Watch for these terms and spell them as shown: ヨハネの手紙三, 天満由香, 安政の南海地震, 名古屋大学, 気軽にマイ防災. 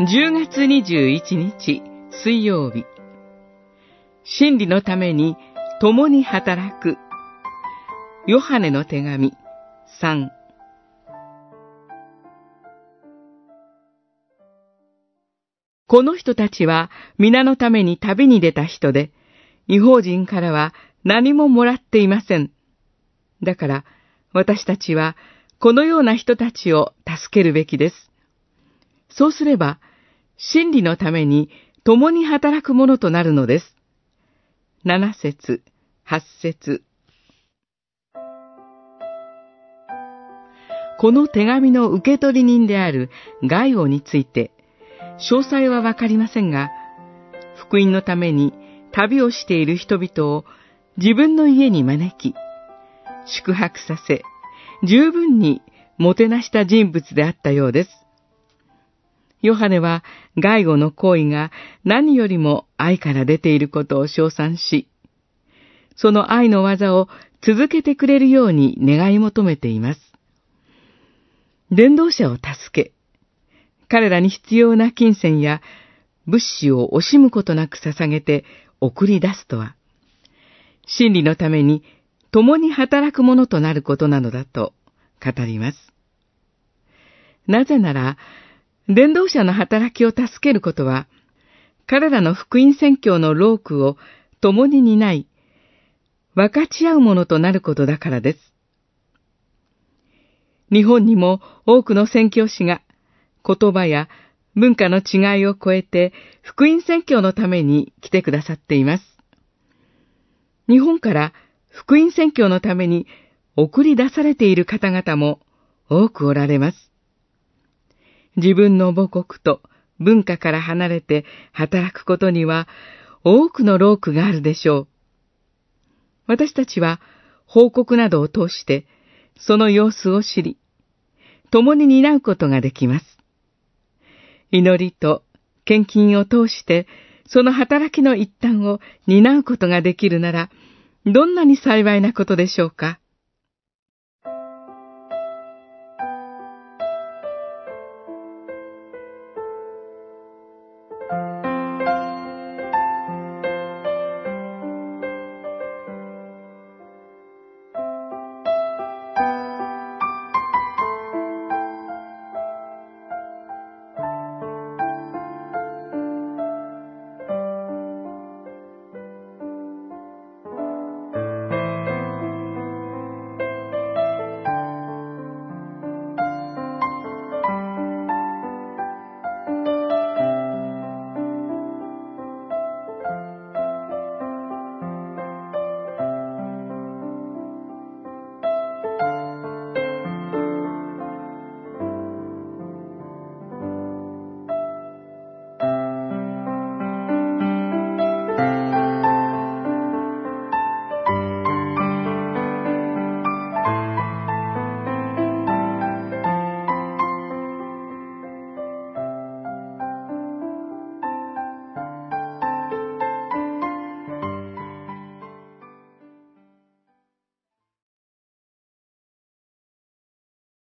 10月21日水曜日、真理のために共に働く、ヨハネの手紙3。この人たちは皆のために旅に出た人で、異邦人からは何ももらっていません。だから私たちはこのような人たちを助けるべきです。そうすれば、真理のために共に働くものとなるのです。7節、8節。この手紙の受け取り人であるガイオについて、詳細はわかりませんが、福音のために旅をしている人々を自分の家に招き、宿泊させ、十分にもてなした人物であったようです。ヨハネはガイオの行為が何よりも愛から出ていることを称賛し、その愛の技を続けてくれるように願い求めています。伝道者を助け、彼らに必要な金銭や物資を惜しむことなく捧げて送り出すとは、真理のために共に働くものとなることなのだと語ります。なぜなら、伝道者の働きを助けることは、彼らの福音宣教の労苦を共に担い、分かち合うものとなることだからです。日本にも多くの宣教師が、言葉や文化の違いを超えて、福音宣教のために来てくださっています。日本から福音宣教のために送り出されている方々も多くおられます。自分の母国と文化から離れて働くことには多くの労苦があるでしょう。私たちは報告などを通してその様子を知り、共に担うことができます。祈りと献金を通してその働きの一端を担うことができるなら、どんなに幸いなことでしょうか。